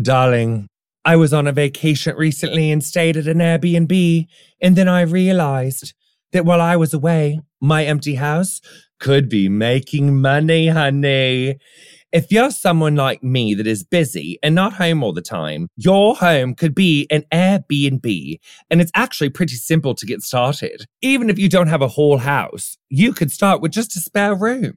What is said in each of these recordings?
Darling, I was on a vacation recently and stayed at an Airbnb, and then I realized that while I was away, my empty house could be making money, honey. If you're someone like me that is busy and not home all the time, your home could be an Airbnb, and it's actually pretty simple to get started. Even if you don't have a whole house, you could start with just a spare room.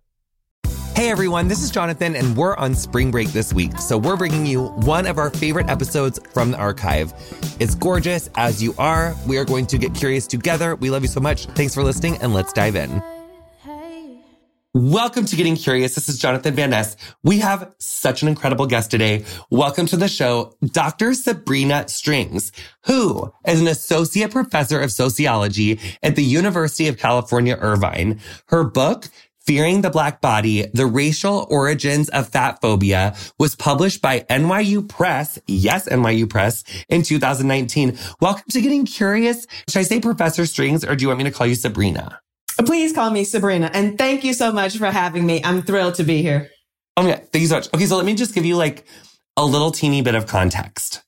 Hey everyone, this is Jonathan, and we're on spring break this week, so we're bringing you one of our favorite episodes from the archive. It's Gorgeous As You Are. We are going to get curious together. We love you so much. Thanks for listening, and let's dive in. Welcome to Getting Curious. This is Jonathan Van Ness. We have such an incredible guest today. Welcome to the show, Dr. Sabrina Strings, who is an associate professor of sociology at the University of California, Irvine. Her book, Fearing the Black Body: The Racial Origins of Fat Phobia, was published by NYU Press, yes, NYU Press, in 2019. Welcome to Getting Curious. Should I say Professor Strings, or do you want me to call you Sabrina? Please call me Sabrina. And thank you so much for having me. I'm thrilled to be here. Oh, yeah. Thank you so much. Okay, so let me just give you a little teeny bit of context.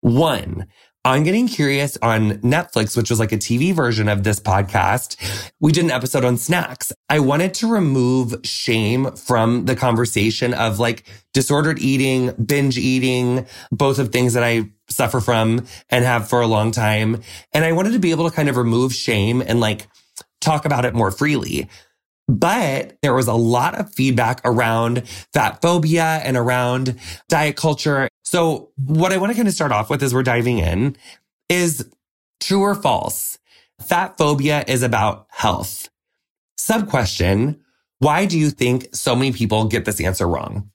One, on Getting Curious on Netflix, which was a TV version of this podcast, we did an episode on snacks. I wanted to remove shame from the conversation of disordered eating, binge eating, both of things that I suffer from and have for a long time. And I wanted to be able to kind of remove shame and talk about it more freely. But there was a lot of feedback around fat phobia and around diet culture. So what I want to kind of start off with as we're diving in is true or false. Fat phobia is about health. Sub-question, why do you think so many people get this answer wrong?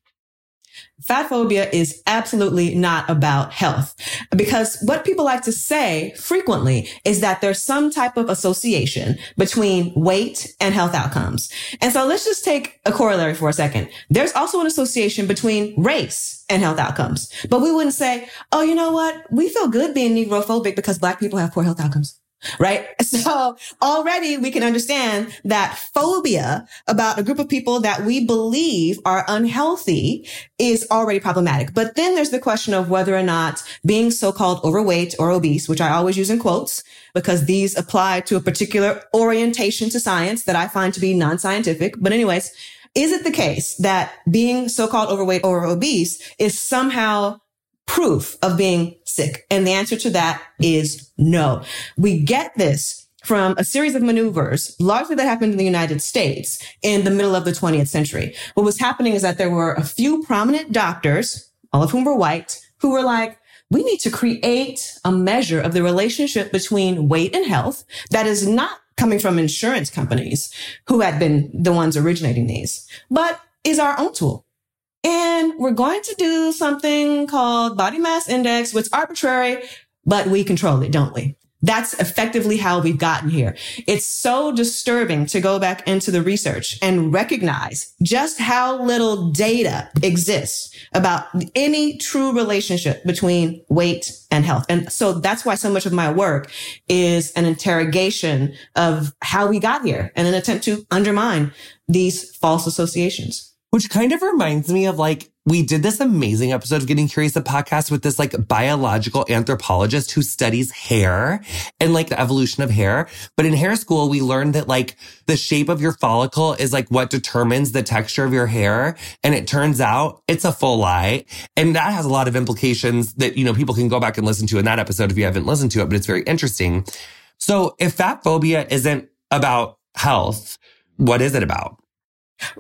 Fat phobia is absolutely not about health, because what people like to say frequently is that there's some type of association between weight and health outcomes. And so let's just take a corollary for a second. There's also an association between race and health outcomes, but we wouldn't say, oh, you know what? We feel good being negrophobic because Black people have poor health outcomes. Right? So already we can understand that phobia about a group of people that we believe are unhealthy is already problematic. But then there's the question of whether or not being so-called overweight or obese, which I always use in quotes because these apply to a particular orientation to science that I find to be non-scientific. But anyways, is it the case that being so-called overweight or obese is somehow proof of being sick? And the answer to that is no. We get this from a series of maneuvers, largely that happened in the United States in the middle of the 20th century. What was happening is that there were a few prominent doctors, all of whom were white, who were we need to create a measure of the relationship between weight and health that is not coming from insurance companies who had been the ones originating these, but is our own tool. And we're going to do something called body mass index, which is arbitrary, but we control it, don't we? That's effectively how we've gotten here. It's so disturbing to go back into the research and recognize just how little data exists about any true relationship between weight and health. And so that's why so much of my work is an interrogation of how we got here and an attempt to undermine these false associations. Which kind of reminds me of we did this amazing episode of Getting Curious, the podcast, with this biological anthropologist who studies hair and the evolution of hair. But in hair school, we learned that the shape of your follicle is what determines the texture of your hair. And it turns out it's a full lie. And that has a lot of implications that, people can go back and listen to in that episode if you haven't listened to it, but it's very interesting. So if fat phobia isn't about health, what is it about?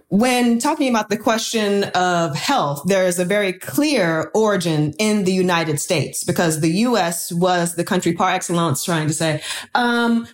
When talking about the question of health, there is a very clear origin in the United States because the U.S. was the country par excellence trying to say,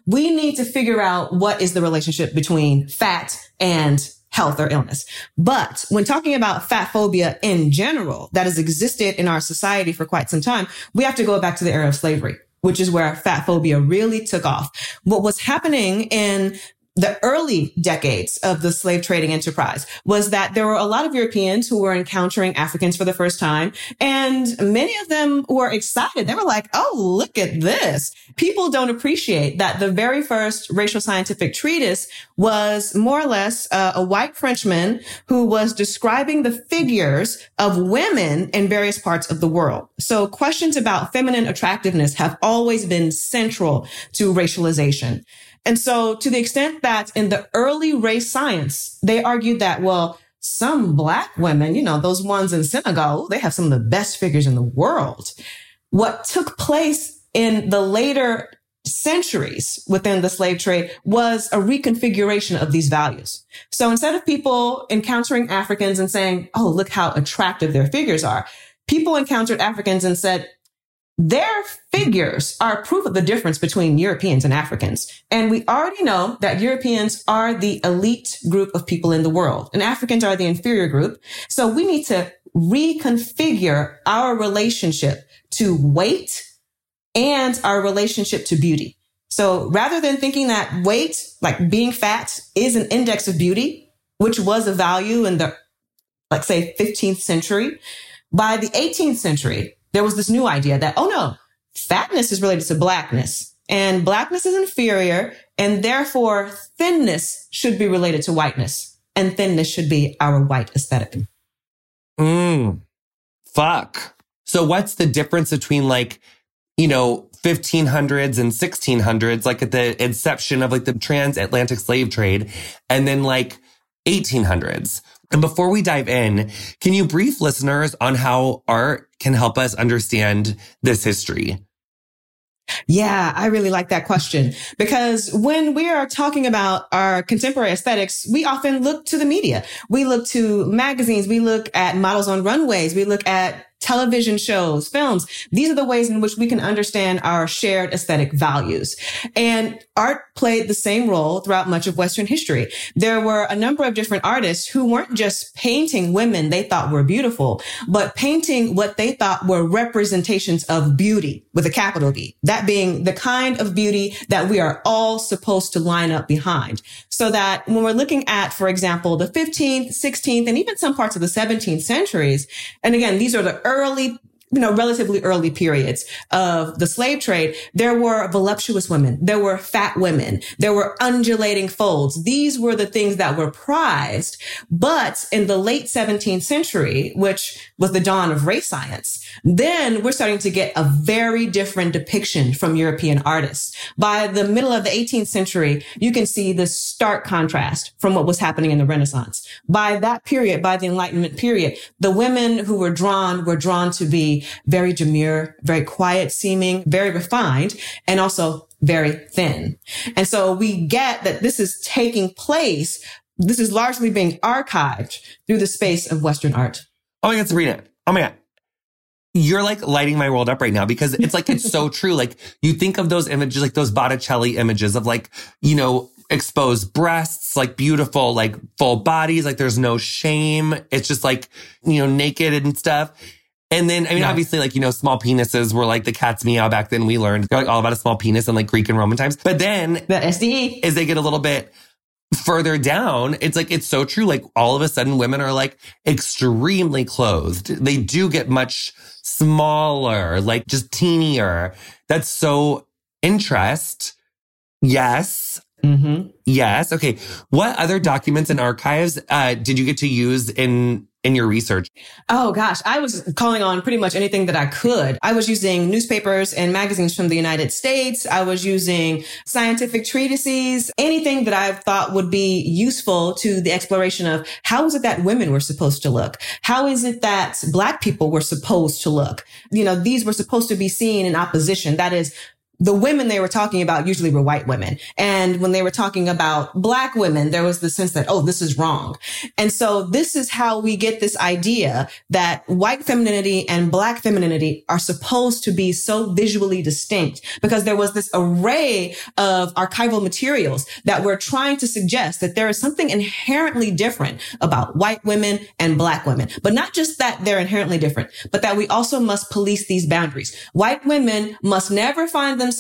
we need to figure out what is the relationship between fat and health or illness. But when talking about fat phobia in general, that has existed in our society for quite some time, we have to go back to the era of slavery, which is where fat phobia really took off. What was happening in the early decades of the slave trading enterprise was that there were a lot of Europeans who were encountering Africans for the first time. And many of them were excited. They were like, oh, look at this. People don't appreciate that the very first racial scientific treatise was more or less a white Frenchman who was describing the figures of women in various parts of the world. So questions about feminine attractiveness have always been central to racialization. And so to the extent that in the early race science, they argued that, well, some Black women, those ones in Senegal, they have some of the best figures in the world. What took place in the later centuries within the slave trade was a reconfiguration of these values. So instead of people encountering Africans and saying, oh, look how attractive their figures are, people encountered Africans and said, their figures are proof of the difference between Europeans and Africans. And we already know that Europeans are the elite group of people in the world, and Africans are the inferior group. So we need to reconfigure our relationship to weight and our relationship to beauty. So rather than thinking that weight, being fat, is an index of beauty, which was a value in the, 15th century, by the 18th century, there was this new idea that, oh no, fatness is related to Blackness and Blackness is inferior and therefore thinness should be related to whiteness and thinness should be our white aesthetic. Fuck. So what's the difference between 1500s and 1600s, at the inception of the transatlantic slave trade and then 1800s? And before we dive in, can you brief listeners on how art can help us understand this history? Yeah, I really like that question because when we are talking about our contemporary aesthetics, we often look to the media. We look to magazines. We look at models on runways. We look at television shows, films. These are the ways in which we can understand our shared aesthetic values. And art played the same role throughout much of Western history. There were a number of different artists who weren't just painting women they thought were beautiful, but painting what they thought were representations of beauty with a capital B, that being the kind of beauty that we are all supposed to line up behind. So that when we're looking at, for example, the 15th, 16th, and even some parts of the 17th centuries, and again, these are the early, relatively early periods of the slave trade, there were voluptuous women. There were fat women. There were undulating folds. These were the things that were prized. But in the late 17th century, which was the dawn of race science, then we're starting to get a very different depiction from European artists. By the middle of the 18th century, you can see this stark contrast from what was happening in the Renaissance. By that period, by the Enlightenment period, the women who were drawn to be very demure, very quiet seeming, very refined, and also very thin. And so we get that this is taking place. This is largely being archived through the space of Western art. Oh my God, Sabrina. Oh my God. You're like lighting my world up right now because it's like, it's so true. Like you think of those images, like those Botticelli images of like, you know, exposed breasts, like beautiful, like full bodies, like there's no shame. It's just like, you know, naked and stuff. And then, I mean, obviously, like, you know, small penises were like the cat's meow back then. We learned like all about a small penis in like Greek and Roman times. But then the SDE, as they get a little bit further down, it's like, it's so true. Like all of a sudden women are like extremely clothed. They do get much smaller, like just teenier. That's so interesting. Yes. Mm-hmm. Yes. Okay. What other documents and archives did you get to use in your research? Oh, gosh. I was calling on pretty much anything that I could. I was using newspapers and magazines from the United States. I was using scientific treatises, anything that I thought would be useful to the exploration of how is it that women were supposed to look? How is it that Black people were supposed to look? You know, these were supposed to be seen in opposition. That is, the women they were talking about usually were white women. And when they were talking about Black women, there was the sense that, oh, this is wrong. And so this is how we get this idea that white femininity and Black femininity are supposed to be so visually distinct, because there was this array of archival materials that were trying to suggest that there is something inherently different about white women and Black women. But not just that they're inherently different, but that we also must police these boundaries. White women must never find themselves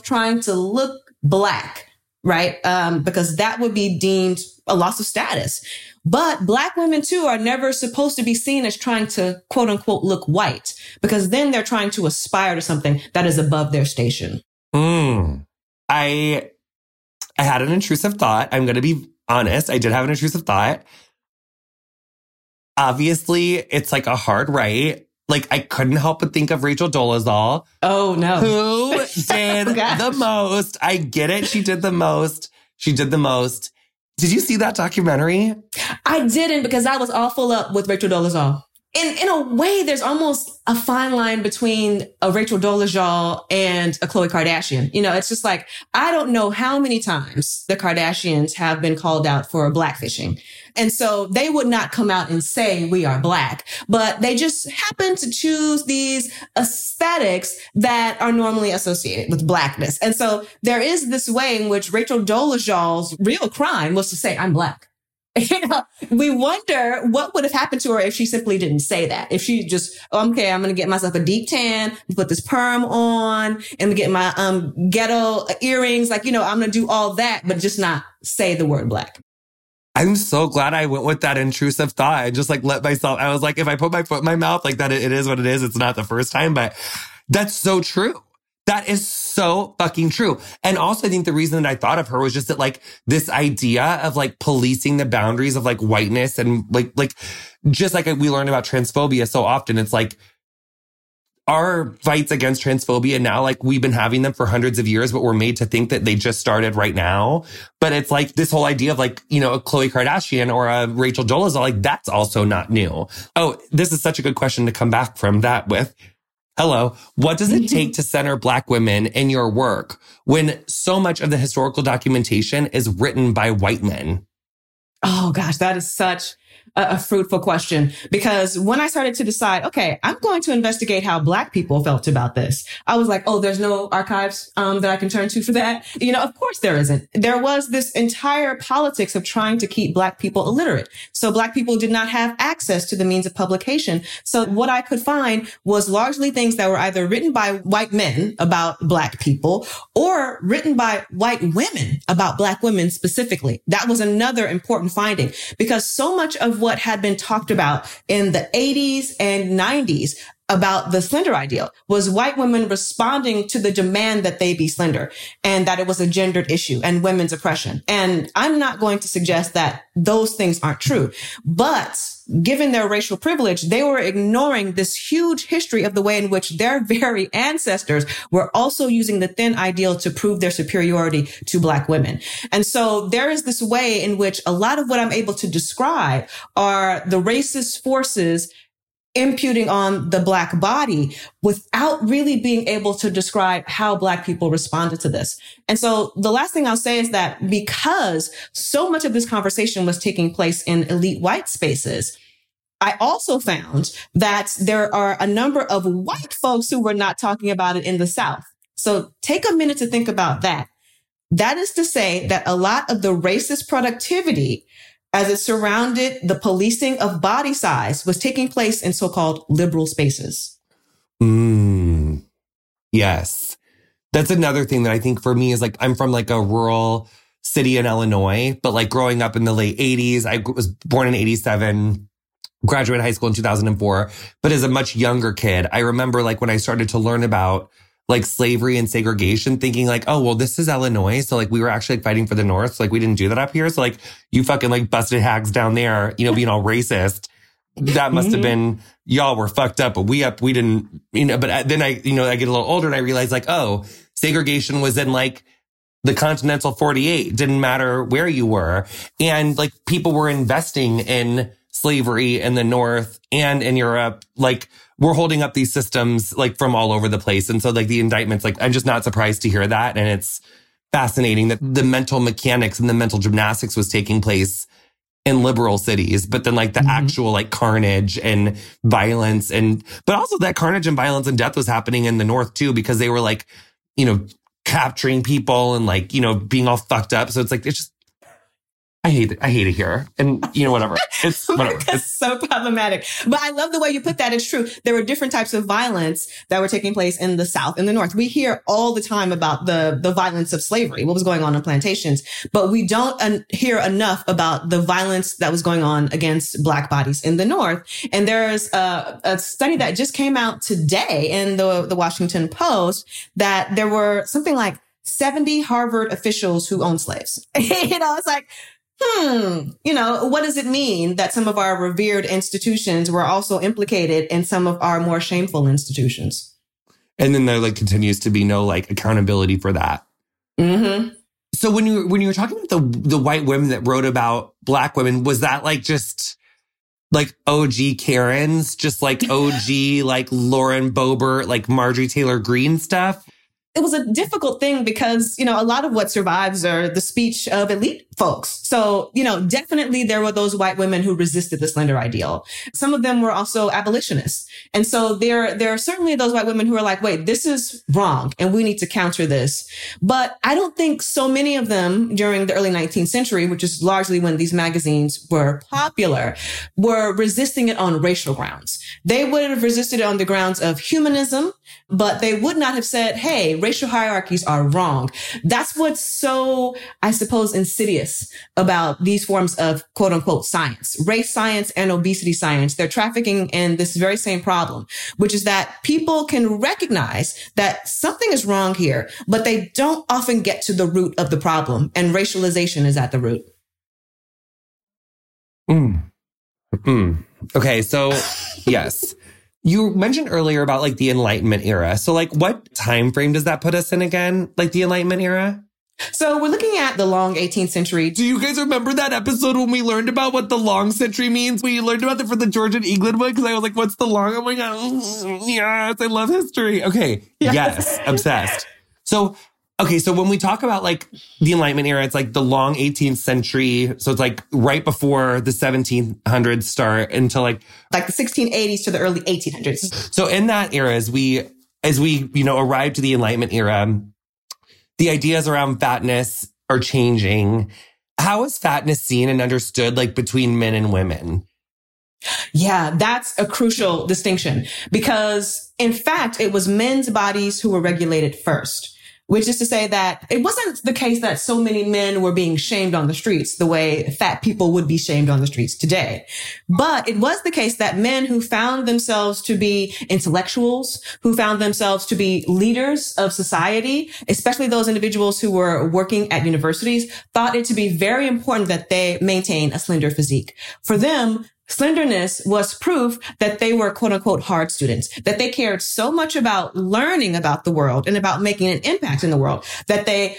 trying to look Black, right? Because that would be deemed a loss of status. But Black women too are never supposed to be seen as trying to quote unquote look white, because then they're trying to aspire to something that is above their station. I had an intrusive thought. I'm going to be honest. I did have an intrusive thought. Obviously, it's like a hard right. Like, I couldn't help but think of Rachel Dolezal. Oh, no. Who did the most? I get it. She did the most. She did the most. Did you see that documentary? I didn't, because I was all full up with Rachel Dolezal. In a way, there's almost a fine line between a Rachel Dolezal and a Khloe Kardashian. You know, it's just like, I don't know how many times the Kardashians have been called out for blackfishing. And so they would not come out and say we are Black, but they just happen to choose these aesthetics that are normally associated with Blackness. And so there is this way in which Rachel Dolezal's real crime was to say, I'm Black. You know, we wonder what would have happened to her if she simply didn't say that. If she just, oh, okay, I'm going to get myself a deep tan, put this perm on, and get my ghetto earrings. Like, you know, I'm going to do all that, but just not say the word Black. I'm so glad I went with that intrusive thought. I just like let myself, I was like, if I put my foot in my mouth like that, it is what it is. It's not the first time, but that's so true. That is so fucking true. And also I think the reason that I thought of her was just that like this idea of like policing the boundaries of like whiteness and like just like we learn about transphobia so often. It's like our fights against transphobia now, like we've been having them for hundreds of years, but we're made to think that they just started right now. But it's like this whole idea of like, you know, a Khloe Kardashian or a Rachel Dolezal, like that's also not new. Oh, this is such a good question to come back from that with. Hello. What does it take to center Black women in your work when so much of the historical documentation is written by white men? Oh, gosh, that is such a fruitful question, because when I started to decide, okay, I'm going to investigate how Black people felt about this, I was like, oh, there's no archives that I can turn to for that. You know, of course there isn't. There was this entire politics of trying to keep Black people illiterate. So Black people did not have access to the means of publication. So what I could find was largely things that were either written by white men about Black people or written by white women about Black women specifically. That was another important finding, because so much of what had been talked about in the 80s and 90s about the slender ideal was white women responding to the demand that they be slender and that it was a gendered issue and women's oppression. And I'm not going to suggest that those things aren't true, but given their racial privilege, they were ignoring this huge history of the way in which their very ancestors were also using the thin ideal to prove their superiority to Black women. And so there is this way in which a lot of what I'm able to describe are the racist forces imputing on the Black body without really being able to describe how Black people responded to this. And so the last thing I'll say is that because so much of this conversation was taking place in elite white spaces, I also found that there are a number of white folks who were not talking about it in the South. So take a minute to think about that. That is to say that a lot of the racist productivity as it surrounded the policing of body size was taking place in so-called liberal spaces. Yes. That's another thing that I think for me is like, I'm from like a rural city in Illinois, but like growing up in the late 80s, I was born in 87, graduated high school in 2004. But as a much younger kid, I remember like when I started to learn about like slavery and segregation, thinking like, oh, well, this is Illinois. So like we were actually like, fighting for the North. So like we didn't do that up here. So like you fucking like busted hags down there, you know, being all racist. That must have been, y'all were fucked up, but we didn't, you know, but then I, you know, I get a little older and I realize like, oh, segregation was in like the continental 48, didn't matter where you were. And like people were investing in slavery in the North and in Europe, like we're holding up these systems like from all over the place. And so like the indictments, like I'm just not surprised to hear that. And it's fascinating that the mental mechanics and the mental gymnastics was taking place in liberal cities, but then like the actual like carnage and violence and, but also that carnage and violence and death was happening in the North too, because they were like, you know, capturing people and like, you know, being all fucked up. So it's like, it's just, I hate it here. And you know, whatever. It's whatever. That's so problematic. But I love the way you put that. It's true. There were different types of violence that were taking place in the South and the North. We hear all the time about the violence of slavery, what was going on plantations, but we don't hear enough about the violence that was going on against Black bodies in the North. And there's a study that just came out today in the Washington Post that there were something like 70 Harvard officials who owned slaves. You know, it's like, you know, what does it mean that some of our revered institutions were also implicated in some of our more shameful institutions? And then there like continues to be no like accountability for that. So when you were talking about the white women that wrote about Black women, was that like just like OG Karens, just like OG like Lauren Boebert, like Marjorie Taylor Greene stuff? It was a difficult thing because, you know, a lot of what survives are the speech of elite folks. So, you know, definitely there were those white women who resisted the slender ideal. Some of them were also abolitionists. And so there are certainly those white women who are like, wait, this is wrong and we need to counter this. But I don't think so many of them during the early 19th century, which is largely when these magazines were popular, were resisting it on racial grounds. They would have resisted it on the grounds of humanism, but they would not have said, hey, racial hierarchies are wrong. That's what's so, I suppose, insidious about these forms of quote unquote science, race science and obesity science. They're trafficking in this very same problem, which is that people can recognize that something is wrong here, but they don't often get to the root of the problem. And racialization is at the root. Okay, so yes. You mentioned earlier about like the Enlightenment era. So like what time frame does that put us in again? Like the Enlightenment era? So we're looking at the long 18th century. Do you guys remember that episode when we learned about what the long century means? We learned about that for the George and England one because I was like, what's the long? Oh my God. Yes, I love history. Okay. Yes. Obsessed. So when we talk about like the Enlightenment era, it's like the long 18th century. So it's like right before the 1700s start until like the 1680s to the early 1800s. So in that era, as we, you know, arrive to the Enlightenment era, the ideas around fatness are changing. How is fatness seen and understood like between men and women? Yeah, that's a crucial distinction because in fact, it was men's bodies who were regulated first. Which is to say that it wasn't the case that so many men were being shamed on the streets the way fat people would be shamed on the streets today. But it was the case that men who found themselves to be intellectuals, who found themselves to be leaders of society, especially those individuals who were working at universities, thought it to be very important that they maintain a slender physique. For them, slenderness was proof that they were quote unquote hard students, that they cared so much about learning about the world and about making an impact in the world that they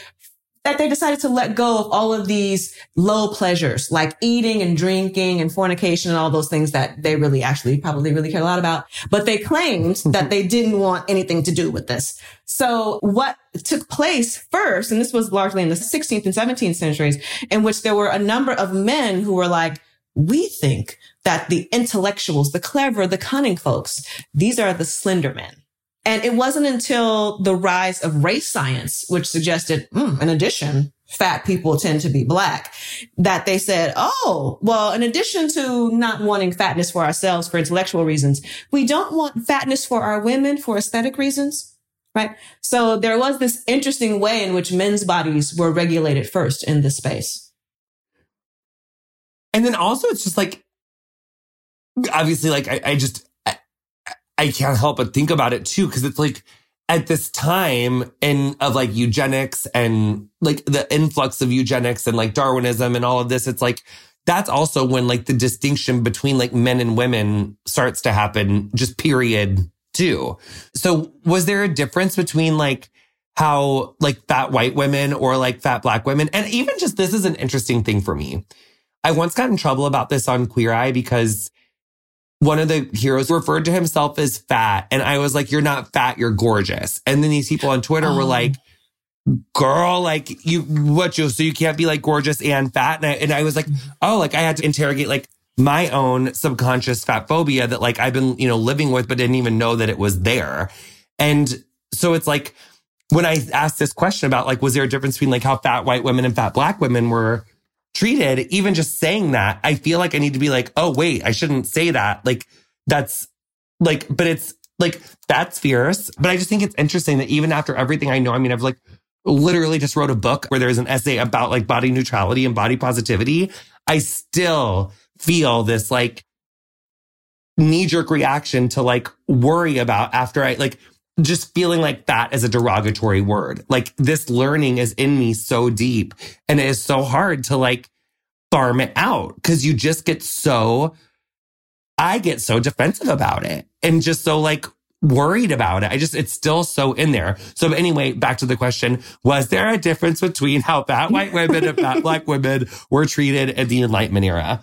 decided to let go of all of these low pleasures like eating and drinking and fornication and all those things that they really actually probably really care a lot about. But they claimed that they didn't want anything to do with this. So what took place first, and this was largely in the 16th and 17th centuries, in which there were a number of men who were like, We think that the intellectuals, the clever, the cunning folks, these are the slender men. And it wasn't until the rise of race science, which suggested, in addition, fat people tend to be Black, that they said, oh, well, in addition to not wanting fatness for ourselves for intellectual reasons, we don't want fatness for our women for aesthetic reasons, right? So there was this interesting way in which men's bodies were regulated first in this space. And then also it's just like, obviously, like I can't help but think about it too, because it's like, at this time of like eugenics and like the influx of eugenics and like Darwinism and all of this, it's like, that's also when like the distinction between like men and women starts to happen, just period too. So was there a difference between like how like fat white women or like fat Black women? And even just, this is an interesting thing for me. I once got in trouble about this on Queer Eye because one of the heroes referred to himself as fat. And I was like, you're not fat, you're gorgeous. And then these people on Twitter were like, girl, like so you can't be like gorgeous and fat. And I was like, oh, like I had to interrogate like my own subconscious fat phobia that like I've been, living with, but didn't even know that it was there. And so it's like, when I asked this question about like, was there a difference between like how fat white women and fat Black women were treated, even just saying that, I feel like I need to be like, oh, wait, I shouldn't say that. Like, that's like, but it's like, that's fierce. But I just think it's interesting that even after everything I know, I mean, I've like literally just wrote a book where there's an essay about like body neutrality and body positivity. I still feel this like knee-jerk reaction to like worry about after I like just feeling like fat as a derogatory word. Like this learning is in me so deep and it is so hard to like farm it out because you just get I get so defensive about it and just so like worried about it. It's still so in there. So anyway, back to the question, was there a difference between how fat white women and fat Black women were treated in the Enlightenment era?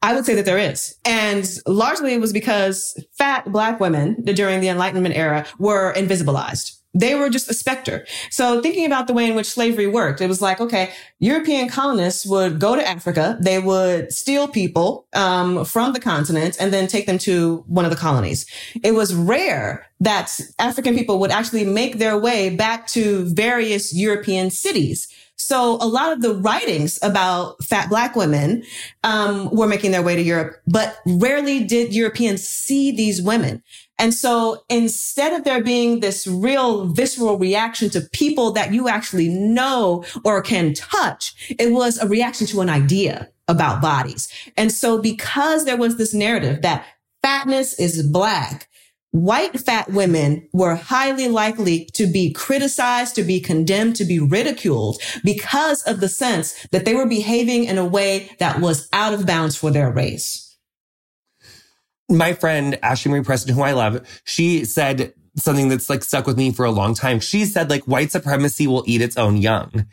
I would say that there is. And largely it was because fat Black women during the Enlightenment era were invisibilized. They were just a specter. So thinking about the way in which slavery worked, it was like, okay, European colonists would go to Africa. They would steal people from the continent and then take them to one of the colonies. It was rare that African people would actually make their way back to various European cities. So a lot of the writings about fat Black women were making their way to Europe, but rarely did Europeans see these women. And so instead of there being this real visceral reaction to people that you actually know or can touch, it was a reaction to an idea about bodies. And so because there was this narrative that fatness is Black, white fat women were highly likely to be criticized, to be condemned, to be ridiculed because of the sense that they were behaving in a way that was out of bounds for their race. My friend, Ashley Marie Preston, who I love, she said something that's like stuck with me for a long time. She said like white supremacy will eat its own young.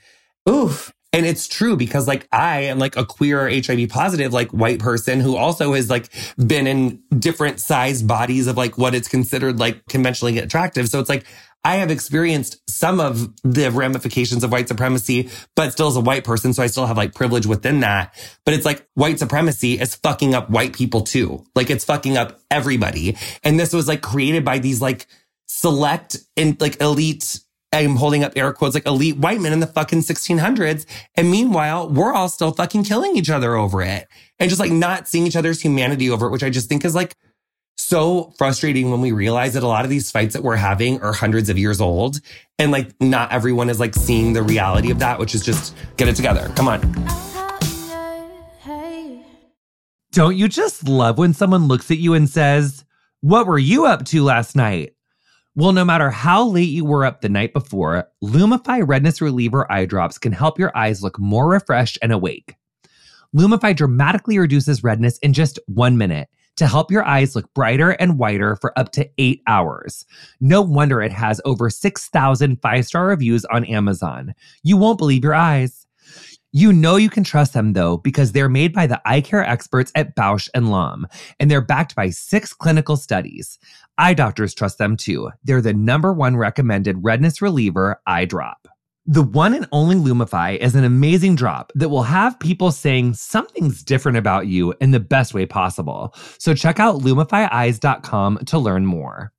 Oof. And it's true because like I am like a queer HIV positive, like white person who also has like been in different sized bodies of like what it's considered like conventionally attractive. So it's like I have experienced some of the ramifications of white supremacy, but still as a white person. So I still have like privilege within that. But it's like white supremacy is fucking up white people too. Like it's fucking up everybody. And this was like created by these like select and like elite, I'm holding up air quotes, like elite white men in the fucking 1600s. And meanwhile, we're all still fucking killing each other over it and just like not seeing each other's humanity over it, which I just think is like so frustrating when we realize that a lot of these fights that we're having are hundreds of years old and like not everyone is like seeing the reality of that, which is just get it together. Come on. Don't you just love when someone looks at you and says, "What were you up to last night?" Well, no matter how late you were up the night before, Lumify Redness Reliever Eye Drops can help your eyes look more refreshed and awake. Lumify dramatically reduces redness in just 1 minute to help your eyes look brighter and whiter for up to 8 hours. No wonder it has over 6,000 five-star reviews on Amazon. You won't believe your eyes. You know you can trust them, though, because they're made by the eye care experts at Bausch & Lomb, and they're backed by 6 clinical studies. Eye doctors trust them, too. They're the number 1 recommended redness reliever eye drop. The one and only Lumify is an amazing drop that will have people saying something's different about you in the best way possible. So check out LumifyEyes.com to learn more.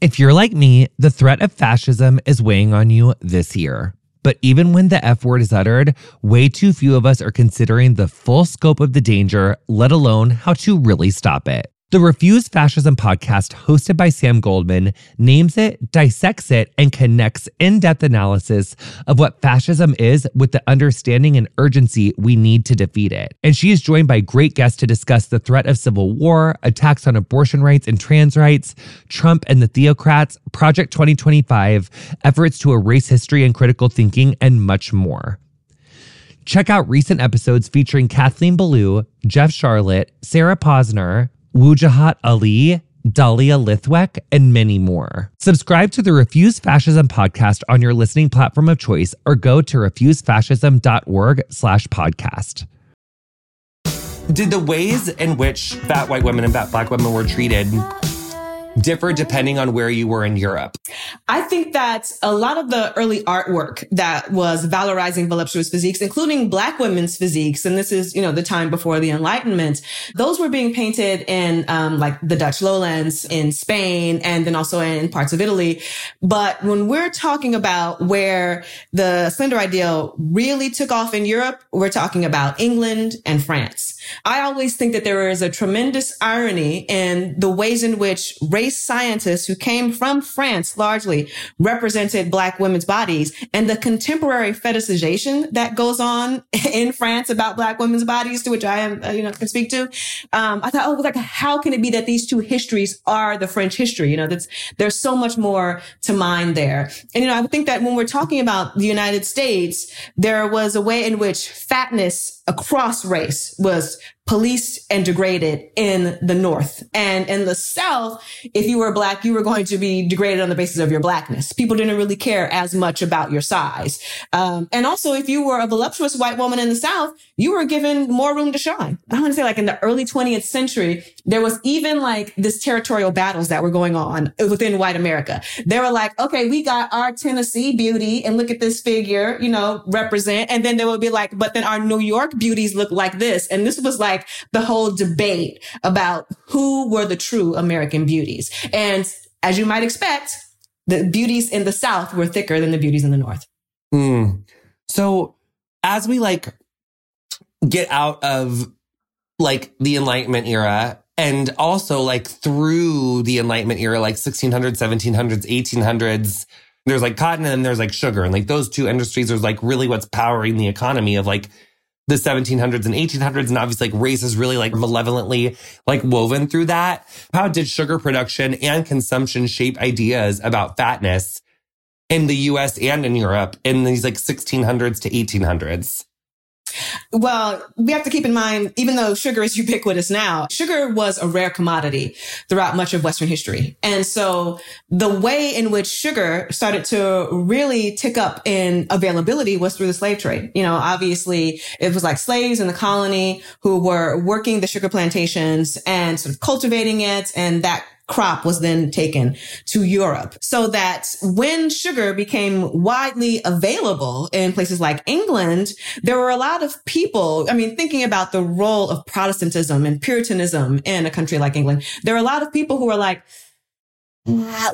If you're like me, the threat of fascism is weighing on you this year. But even when the F word is uttered, way too few of us are considering the full scope of the danger, let alone how to really stop it. The Refuse Fascism podcast, hosted by Sam Goldman, names it, dissects it, and connects in-depth analysis of what fascism is with the understanding and urgency we need to defeat it. And she is joined by great guests to discuss the threat of civil war, attacks on abortion rights and trans rights, Trump and the theocrats, Project 2025, efforts to erase history and critical thinking, and much more. Check out recent episodes featuring Kathleen Ballou, Jeff Charlotte, Sarah Posner, Wujahat Ali, Dahlia Lithwick, and many more. Subscribe to the Refuse Fascism podcast on your listening platform of choice or go to refusefascism.org/podcast. Did the ways in which fat white women and fat black women were treated differ depending on where you were in Europe? I think that a lot of the early artwork that was valorizing voluptuous physiques, including black women's physiques, and this is, the time before the Enlightenment, those were being painted in like the Dutch lowlands in Spain and then also in parts of Italy. But when we're talking about where the slender ideal really took off in Europe, we're talking about England and France. I always think that there is a tremendous irony in the ways in which race scientists who came from France largely represented black women's bodies and the contemporary fetishization that goes on in France about black women's bodies, to which I am, can speak to. I thought, how can it be that these two histories are the French history? There's so much more to mine there. And, I think that when we're talking about the United States, there was a way in which fatness across race was policed and degraded in the North. And in the South, if you were black, you were going to be degraded on the basis of your blackness. People didn't really care as much about your size. And also, if you were a voluptuous white woman in the South, you were given more room to shine. I want to say in the early 20th century, there was even this territorial battles that were going on within white America. They were we got our Tennessee beauty and look at this figure, represent. And then they would be but then our New York beauties look like this. And this was the whole debate about who were the true American beauties. And as you might expect, the beauties in the South were thicker than the beauties in the North. Mm. So as we get out of the Enlightenment era and also through the Enlightenment era, 1600s, 1700s, 1800s, there's cotton and there's sugar. And those two industries are really what's powering the economy of the 1700s and 1800s, and obviously race is really malevolently woven through that. How did sugar production and consumption shape ideas about fatness in the U.S. and in Europe in these 1600s to 1800s? Well, we have to keep in mind, even though sugar is ubiquitous now, sugar was a rare commodity throughout much of Western history. And so the way in which sugar started to really tick up in availability was through the slave trade. Obviously it was slaves in the colony who were working the sugar plantations and sort of cultivating it, and that crop was then taken to Europe. So that when sugar became widely available in places like England, there were a lot of people, thinking about the role of Protestantism and Puritanism in a country like England, there were a lot of people who were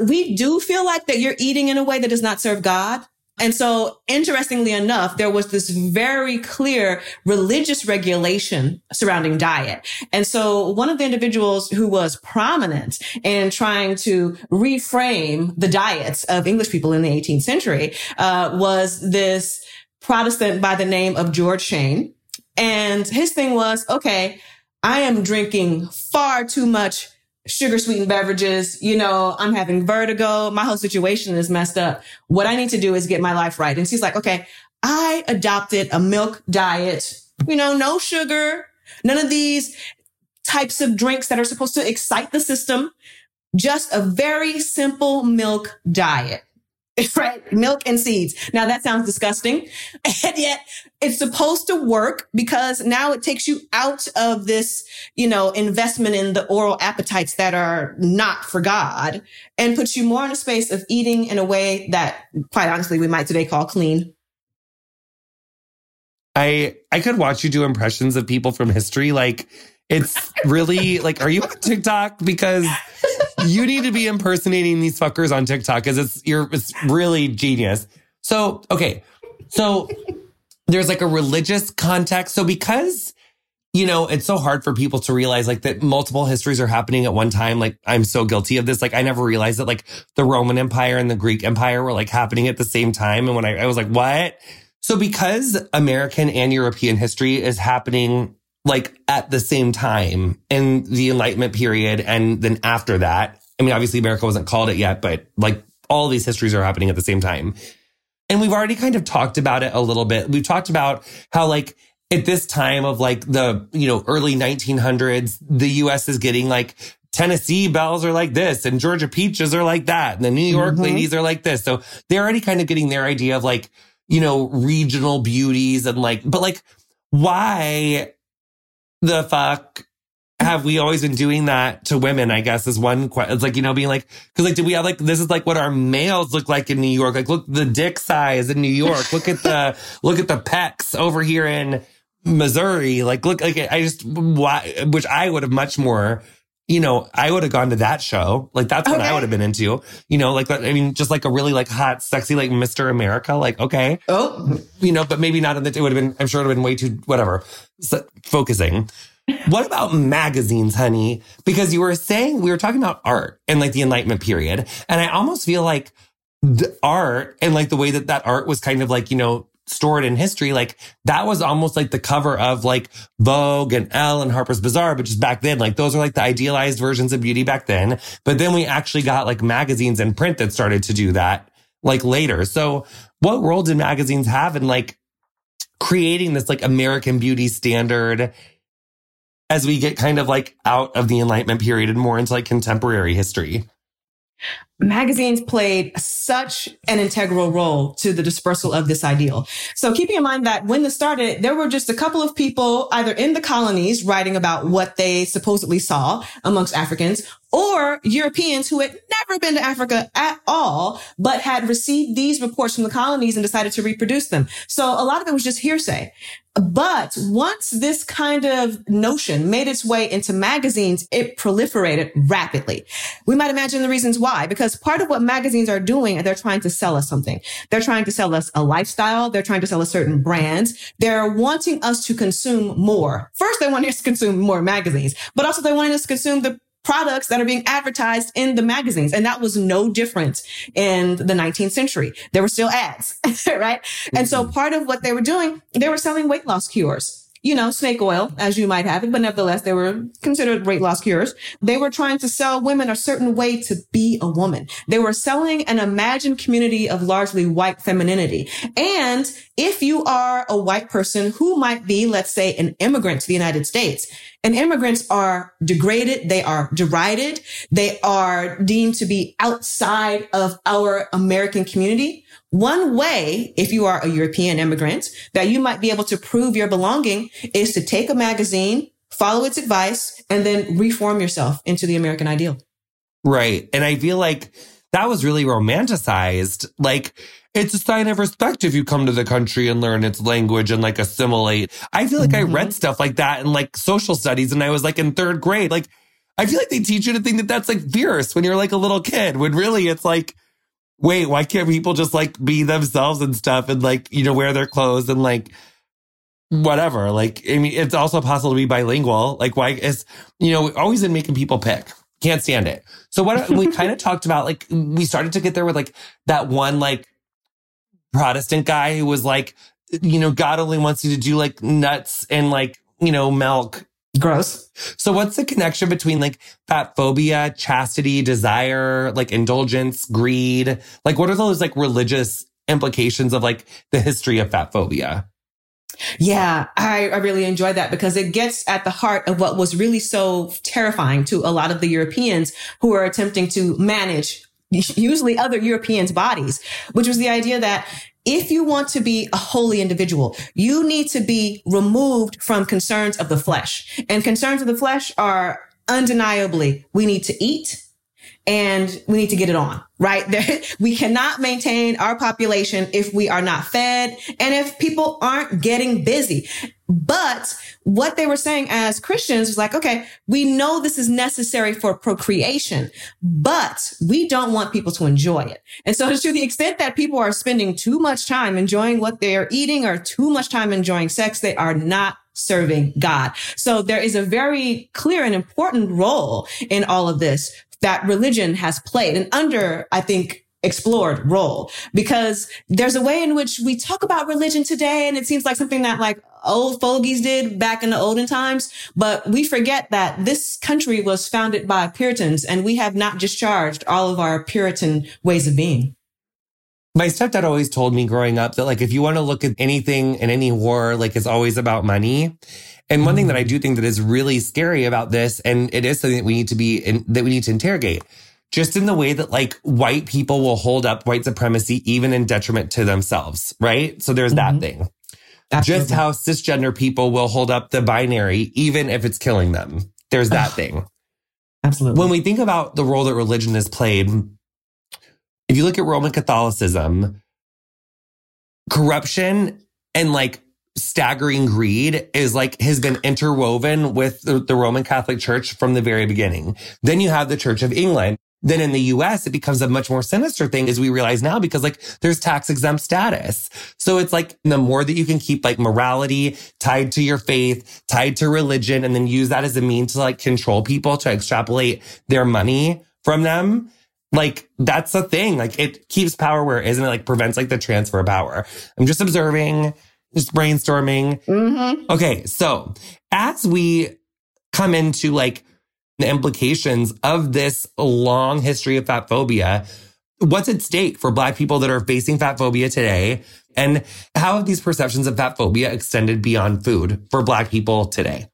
we do feel that you're eating in a way that does not serve God. And so, interestingly enough, there was this very clear religious regulation surrounding diet. And so one of the individuals who was prominent in trying to reframe the diets of English people in the 18th century was this Protestant by the name of George Shane. And his thing was, I am drinking far too much sugar-sweetened beverages, I'm having vertigo. My whole situation is messed up. What I need to do is get my life right. And she's I adopted a milk diet, no sugar, none of these types of drinks that are supposed to excite the system, just a very simple milk diet. right? Milk and seeds. Now that sounds disgusting. And yet it's supposed to work because now it takes you out of this, you know, investment in the oral appetites that are not for God and puts you more in a space of eating in a way that, quite honestly, we might today call clean. I could watch you do impressions of people from history. Like, it's really like, are you on TikTok? Because you need to be impersonating these fuckers on TikTok because it's really genius. So, okay. So there's like a religious context. So because, you know, it's so hard for people to realize like that multiple histories are happening at one time. Like, I'm so guilty of this. Like, I never realized that like the Roman Empire and the Greek Empire were like happening at the same time. And when I was like, what? So because American and European history is happening like at the same time in the Enlightenment period and then after that, I mean, obviously America wasn't called it yet, but like all these histories are happening at the same time. And we've already kind of talked about it a little bit. We've talked about how like at this time of like the, you know, early 1900s, the US is getting like Tennessee bells are like this and Georgia peaches are like that. And the New York ladies are like this. So they're already kind of getting their idea of like, you know, regional beauties and like, but like, why the fuck have we always been doing that to women? I guess is one question. It's like, you know, being like, because like, do we have like, this is like what our males look like in New York. Like, look, the dick size in New York. Look at the, look at the pecs over here in Missouri. Like, look, like I just, why, which I would have much more, you know, I would have gone to that show. Like, that's what I would have been into, you know, like, I mean, just like a really like hot, sexy, like Mr. America, like, okay. Oh, you know, but maybe not in the, it would have been, I'm sure it would have been way too, whatever, so, focusing. What about magazines, honey? Because you were saying, we were talking about art and like the Enlightenment period. And I almost feel like the art and like the way that that art was kind of like, you know, stored in history, like that was almost like the cover of like Vogue and Elle and Harper's Bazaar, but just back then, like those are like the idealized versions of beauty back then. But then we actually got like magazines and print that started to do that like later. So what role did magazines have in like creating this like American beauty standard as we get kind of like out of the Enlightenment period and more into like contemporary history? Magazines played such an integral role to the dispersal of this ideal. So keeping in mind that when this started, there were just a couple of people either in the colonies writing about what they supposedly saw amongst Africans or Europeans who had never been to Africa at all, but had received these reports from the colonies and decided to reproduce them. So a lot of it was just hearsay. But once this kind of notion made its way into magazines, it proliferated rapidly. We might imagine the reasons why, because part of what magazines are doing, they're trying to sell us something. They're trying to sell us a lifestyle. They're trying to sell us certain brands. They're wanting us to consume more. First, they want us to consume more magazines, but also they want us to consume the products that are being advertised in the magazines. And that was no different in the 19th century. There were still ads, right? Mm-hmm. And so part of what they were doing, they were selling weight loss cures. You know, snake oil, as you might have it, but nevertheless, they were considered weight loss cures. They were trying to sell women a certain way to be a woman. They were selling an imagined community of largely white femininity. And if you are a white person who might be, let's say, an immigrant to the United States, and immigrants are degraded, they are derided, they are deemed to be outside of our American community. One way, if you are a European immigrant, that you might be able to prove your belonging is to take a magazine, follow its advice, and then reform yourself into the American ideal. Right. And I feel like that was really romanticized. Like, it's a sign of respect if you come to the country and learn its language and like assimilate. I feel like I read stuff like that in like social studies and I was like in third grade. Like, I feel like they teach you to think that that's like fierce when you're like a little kid, when really it's like, wait, why can't people just like be themselves and stuff and like, you know, wear their clothes and like whatever. Like, I mean, it's also possible to be bilingual. Like, why is, you know, we're always in making people pick. Can't stand it. So what we kind of talked about, like we started to get there with like that one like Protestant guy who was like, you know, God only wants you to do like nuts and like, you know, milk. Gross. So what's the connection between like fat phobia, chastity, desire, like indulgence, greed? Like what are those like religious implications of like the history of fat phobia? Yeah, I really enjoy that because it gets at the heart of what was really so terrifying to a lot of the Europeans who are attempting to manage usually other Europeans' bodies, which was the idea that if you want to be a holy individual, you need to be removed from concerns of the flesh. And concerns of the flesh are undeniably, we need to eat and we need to get it on, right? We cannot maintain our population if we are not fed and if people aren't getting busy. But what they were saying as Christians was like, okay, we know this is necessary for procreation, but we don't want people to enjoy it. And so to the extent that people are spending too much time enjoying what they are eating or too much time enjoying sex, they are not serving God. So there is a very clear and important role in all of this that religion has played, and under, I think, explored role, because there's a way in which we talk about religion today and it seems like something that like old fogies did back in the olden times, but we forget that this country was founded by Puritans and we have not discharged all of our Puritan ways of being. My stepdad always told me growing up that like if you want to look at anything in any war, like it's always about money. And one thing that I do think that is really scary about this, and it is something that we need to interrogate, just in the way that like white people will hold up white supremacy even in detriment to themselves, right? So there's that thing. Absolutely. Just how cisgender people will hold up the binary even if it's killing them. There's that thing. Absolutely. When we think about the role that religion has played, if you look at Roman Catholicism, corruption and like staggering greed is like has been interwoven with the Roman Catholic Church from the very beginning. Then you have the Church of England. Then in the US, it becomes a much more sinister thing, as we realize now, because like there's tax exempt status. So it's like the more that you can keep like morality tied to your faith, tied to religion, and then use that as a mean to like control people, to extrapolate their money from them. Like that's a thing. Like it keeps power where it is, and it like prevents like the transfer of power. I'm just observing. Just brainstorming. Mm-hmm. Okay, so as we come into like the implications of this long history of fat phobia, what's at stake for Black people that are facing fat phobia today? And how have these perceptions of fat phobia extended beyond food for Black people today?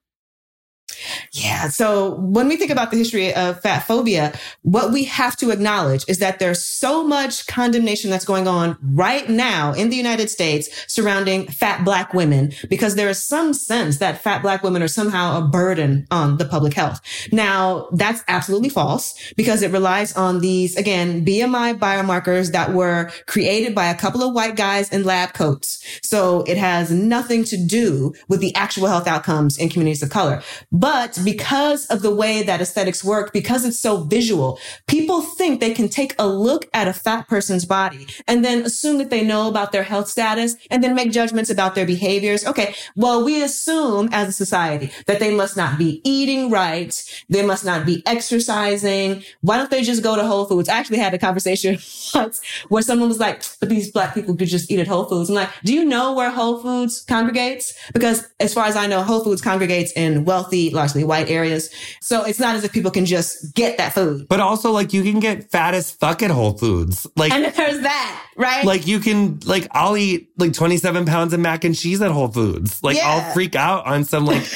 Yeah. So when we think about the history of fat phobia, what we have to acknowledge is that there's so much condemnation that's going on right now in the United States surrounding fat Black women, because there is some sense that fat Black women are somehow a burden on the public health. Now, that's absolutely false, because it relies on these, again, BMI biomarkers that were created by a couple of white guys in lab coats. So it has nothing to do with the actual health outcomes in communities of color. But because of the way that aesthetics work, because it's so visual, people think they can take a look at a fat person's body and then assume that they know about their health status and then make judgments about their behaviors. Okay, well, we assume as a society that they must not be eating right. They must not be exercising. Why don't they just go to Whole Foods? I actually had a conversation once where someone was like, but these Black people could just eat at Whole Foods. I'm like, do you know where Whole Foods congregates? Because as far as I know, Whole Foods congregates in wealthy, largely white areas. So it's not as if people can just get that food. But also like you can get fat as fuck at Whole Foods. Like, and there's that, right? Like you can, like I'll eat like 27 pounds of mac and cheese at Whole Foods. Like yeah. I'll freak out on some like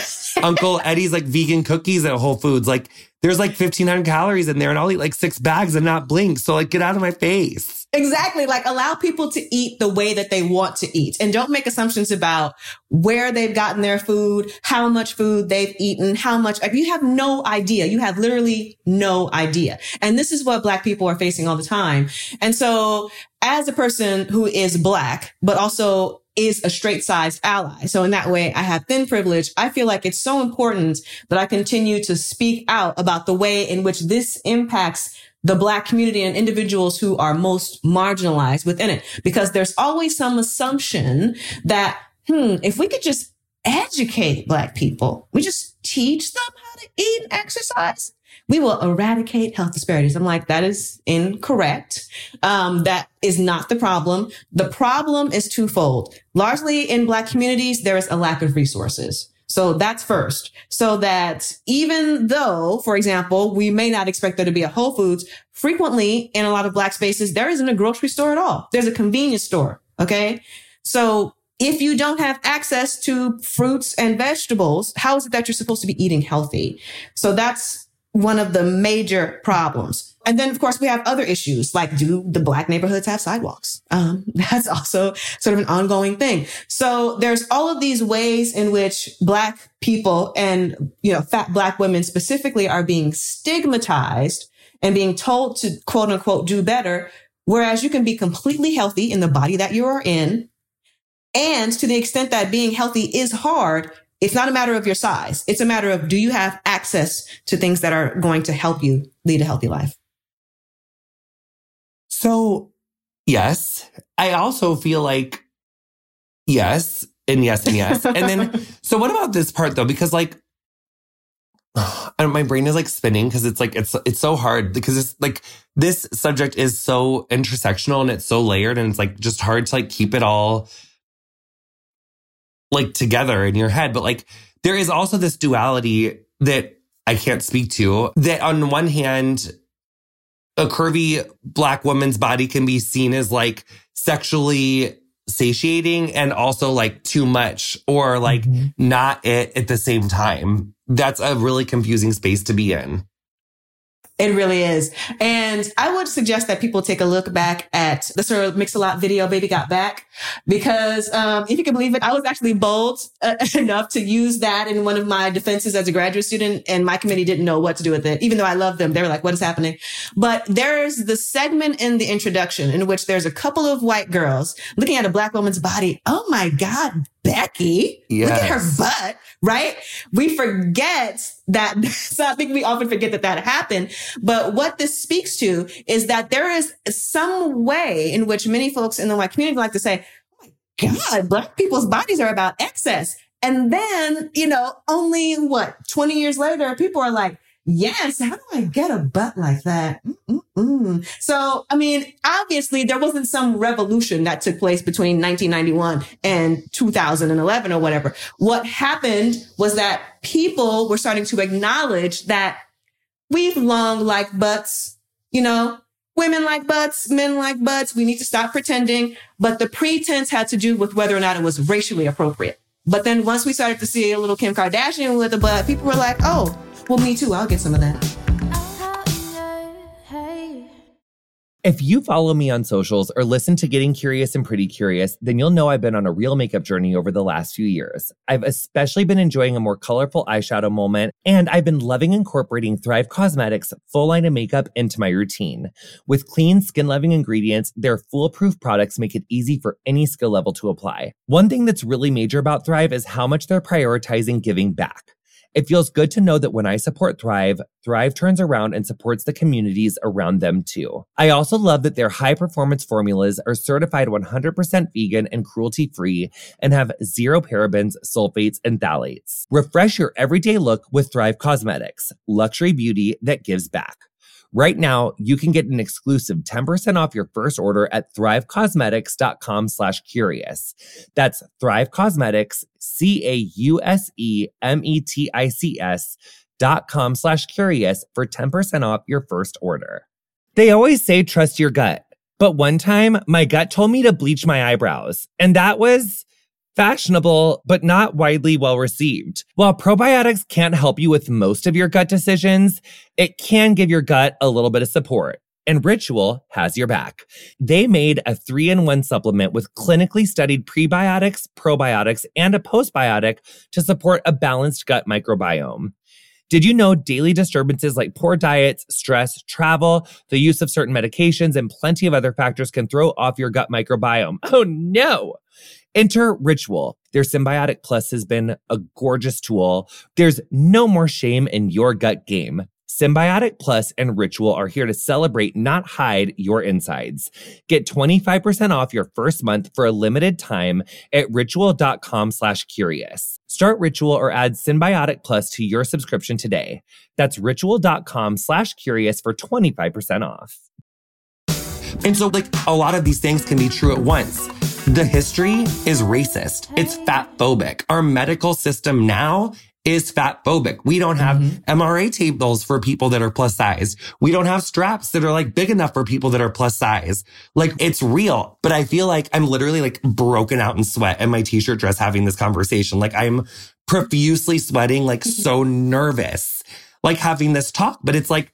Uncle Eddie's like vegan cookies at Whole Foods. Like there's like 1,500 calories in there and I'll eat like 6 bags and not blink. So like get out of my face. Exactly. Like allow people to eat the way that they want to eat and don't make assumptions about where they've gotten their food, how much food they've eaten, how much like, you have no idea. You have literally no idea. And this is what Black people are facing all the time. And so as a person who is Black, but also is a straight-sized ally. So in that way, I have thin privilege. I feel like it's so important that I continue to speak out about the way in which this impacts the Black community and individuals who are most marginalized within it. Because there's always some assumption that, if we could just educate Black people, we just teach them how to eat and exercise, we will eradicate health disparities. I'm like, that is incorrect. That is not the problem. The problem is twofold. Largely in Black communities, there is a lack of resources. So that's first. So that even though, for example, we may not expect there to be a Whole Foods, frequently in a lot of Black spaces, there isn't a grocery store at all. There's a convenience store. Okay. So if you don't have access to fruits and vegetables, how is it that you're supposed to be eating healthy? So that's one of the major problems. And then, of course, we have other issues like, do the Black neighborhoods have sidewalks? That's also sort of an ongoing thing. So there's all of these ways in which Black people and, you know, fat Black women specifically are being stigmatized and being told to, quote unquote, do better, whereas you can be completely healthy in the body that you are in. And to the extent that being healthy is hard, it's not a matter of your size. It's a matter of, do you have access to things that are going to help you lead a healthy life? So, yes. I also feel like yes and yes and yes. And then, so what about this part though? Because like, my brain is like spinning because it's like, it's so hard because it's like, this subject is so intersectional and it's so layered and it's like just hard to like keep it all like together in your head. But like, there is also this duality that I can't speak to that on one hand, a curvy Black woman's body can be seen as like sexually satiating and also like too much or like not it at the same time. That's a really confusing space to be in. It really is. And I would suggest that people take a look back at the Sir Mix-A-Lot video, Baby Got Back, because if you can believe it, I was actually bold enough to use that in one of my defenses as a graduate student, and my committee didn't know what to do with it, even though I loved them. They were like, what is happening? But there's the segment in the introduction in which there's a couple of white girls looking at a Black woman's body. Oh my God, Becky, yes. Look at her butt, right? We forget that. So I think we often forget that that happened. But what this speaks to is that there is some way in which many folks in the white community like to say, oh my God, Black people's bodies are about excess. And then, you know, only what, 20 years later, people are like, yes, how do I get a butt like that? Mm-mm-mm. So, I mean, obviously there wasn't some revolution that took place between 1991 and 2011 or whatever. What happened was that people were starting to acknowledge that we've long liked butts, you know, women like butts, men like butts. We need to stop pretending. But the pretense had to do with whether or not it was racially appropriate. But then once we started to see a little Kim Kardashian with a butt, people were like, oh, well, me too. I'll get some of that. If you follow me on socials or listen to Getting Curious and Pretty Curious, then you'll know I've been on a real makeup journey over the last few years. I've especially been enjoying a more colorful eyeshadow moment, and I've been loving incorporating Thrive Cosmetics' full line of makeup into my routine. With clean, skin-loving ingredients, their foolproof products make it easy for any skill level to apply. One thing that's really major about Thrive is how much they're prioritizing giving back. It feels good to know that when I support Thrive, Thrive turns around and supports the communities around them too. I also love that their high-performance formulas are certified 100% vegan and cruelty-free and have zero parabens, sulfates, and phthalates. Refresh your everyday look with Thrive Cosmetics, luxury beauty that gives back. Right now, you can get an exclusive 10% off your first order at thrivecosmetics.com/curious. That's Thrive Cosmetics, CAUSEMETICS.com/curious for 10% off your first order. They always say trust your gut, but one time my gut told me to bleach my eyebrows, and that was fashionable, but not widely well-received. While probiotics can't help you with most of your gut decisions, it can give your gut a little bit of support. And Ritual has your back. They made a 3-in-1 supplement with clinically studied prebiotics, probiotics, and a postbiotic to support a balanced gut microbiome. Did you know daily disturbances like poor diets, stress, travel, the use of certain medications, and plenty of other factors can throw off your gut microbiome? Oh no! Enter Ritual. Their Symbiotic Plus has been a gorgeous tool. There's no more shame in your gut game. Symbiotic Plus and Ritual are here to celebrate, not hide, your insides. Get 25% off your first month for a limited time at ritual.com/curious. Start Ritual or add Symbiotic Plus to your subscription today. That's ritual.com/curious for 25% off. And so like a lot of these things can be true at once. The history is racist. It's fat phobic. Our medical system now is fat phobic. We don't have MRA tables for people that are plus size. We don't have straps that are like big enough for people that are plus size. Like it's real, but I feel like I'm literally like broken out in sweat and my t-shirt dress having this conversation. Like I'm profusely sweating, like so nervous, like having this talk, but it's like,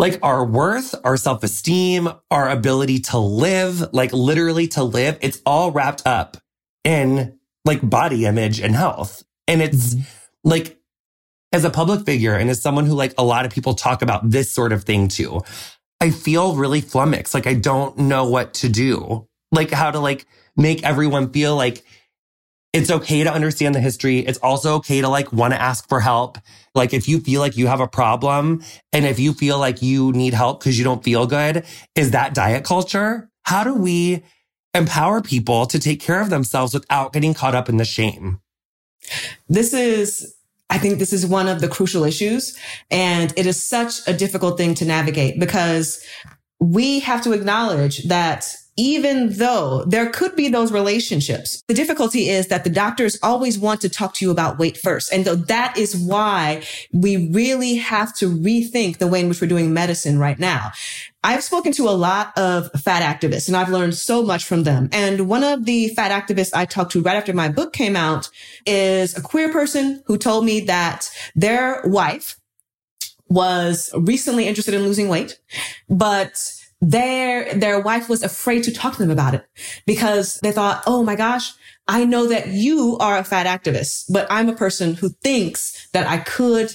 Like our worth, our self-esteem, our ability to live, like literally to live, it's all wrapped up in like body image and health. And it's like, as a public figure and as someone who like a lot of people talk about this sort of thing too, I feel really flummoxed. Like I don't know what to do, like how to like make everyone feel like it's okay to understand the history. It's also okay to like want to ask for help. Like if you feel like you have a problem and if you feel like you need help because you don't feel good, is that diet culture? How do we empower people to take care of themselves without getting caught up in the shame? I think this is one of the crucial issues, and it is such a difficult thing to navigate because we have to acknowledge that even though there could be those relationships, the difficulty is that the doctors always want to talk to you about weight first. And so that is why we really have to rethink the way in which we're doing medicine right now. I've spoken to a lot of fat activists and I've learned so much from them. And one of the fat activists I talked to right after my book came out is a queer person who told me that their wife was recently interested in losing weight, but their wife was afraid to talk to them about it because they thought, oh my gosh, I know that you are a fat activist, but I'm a person who thinks that I could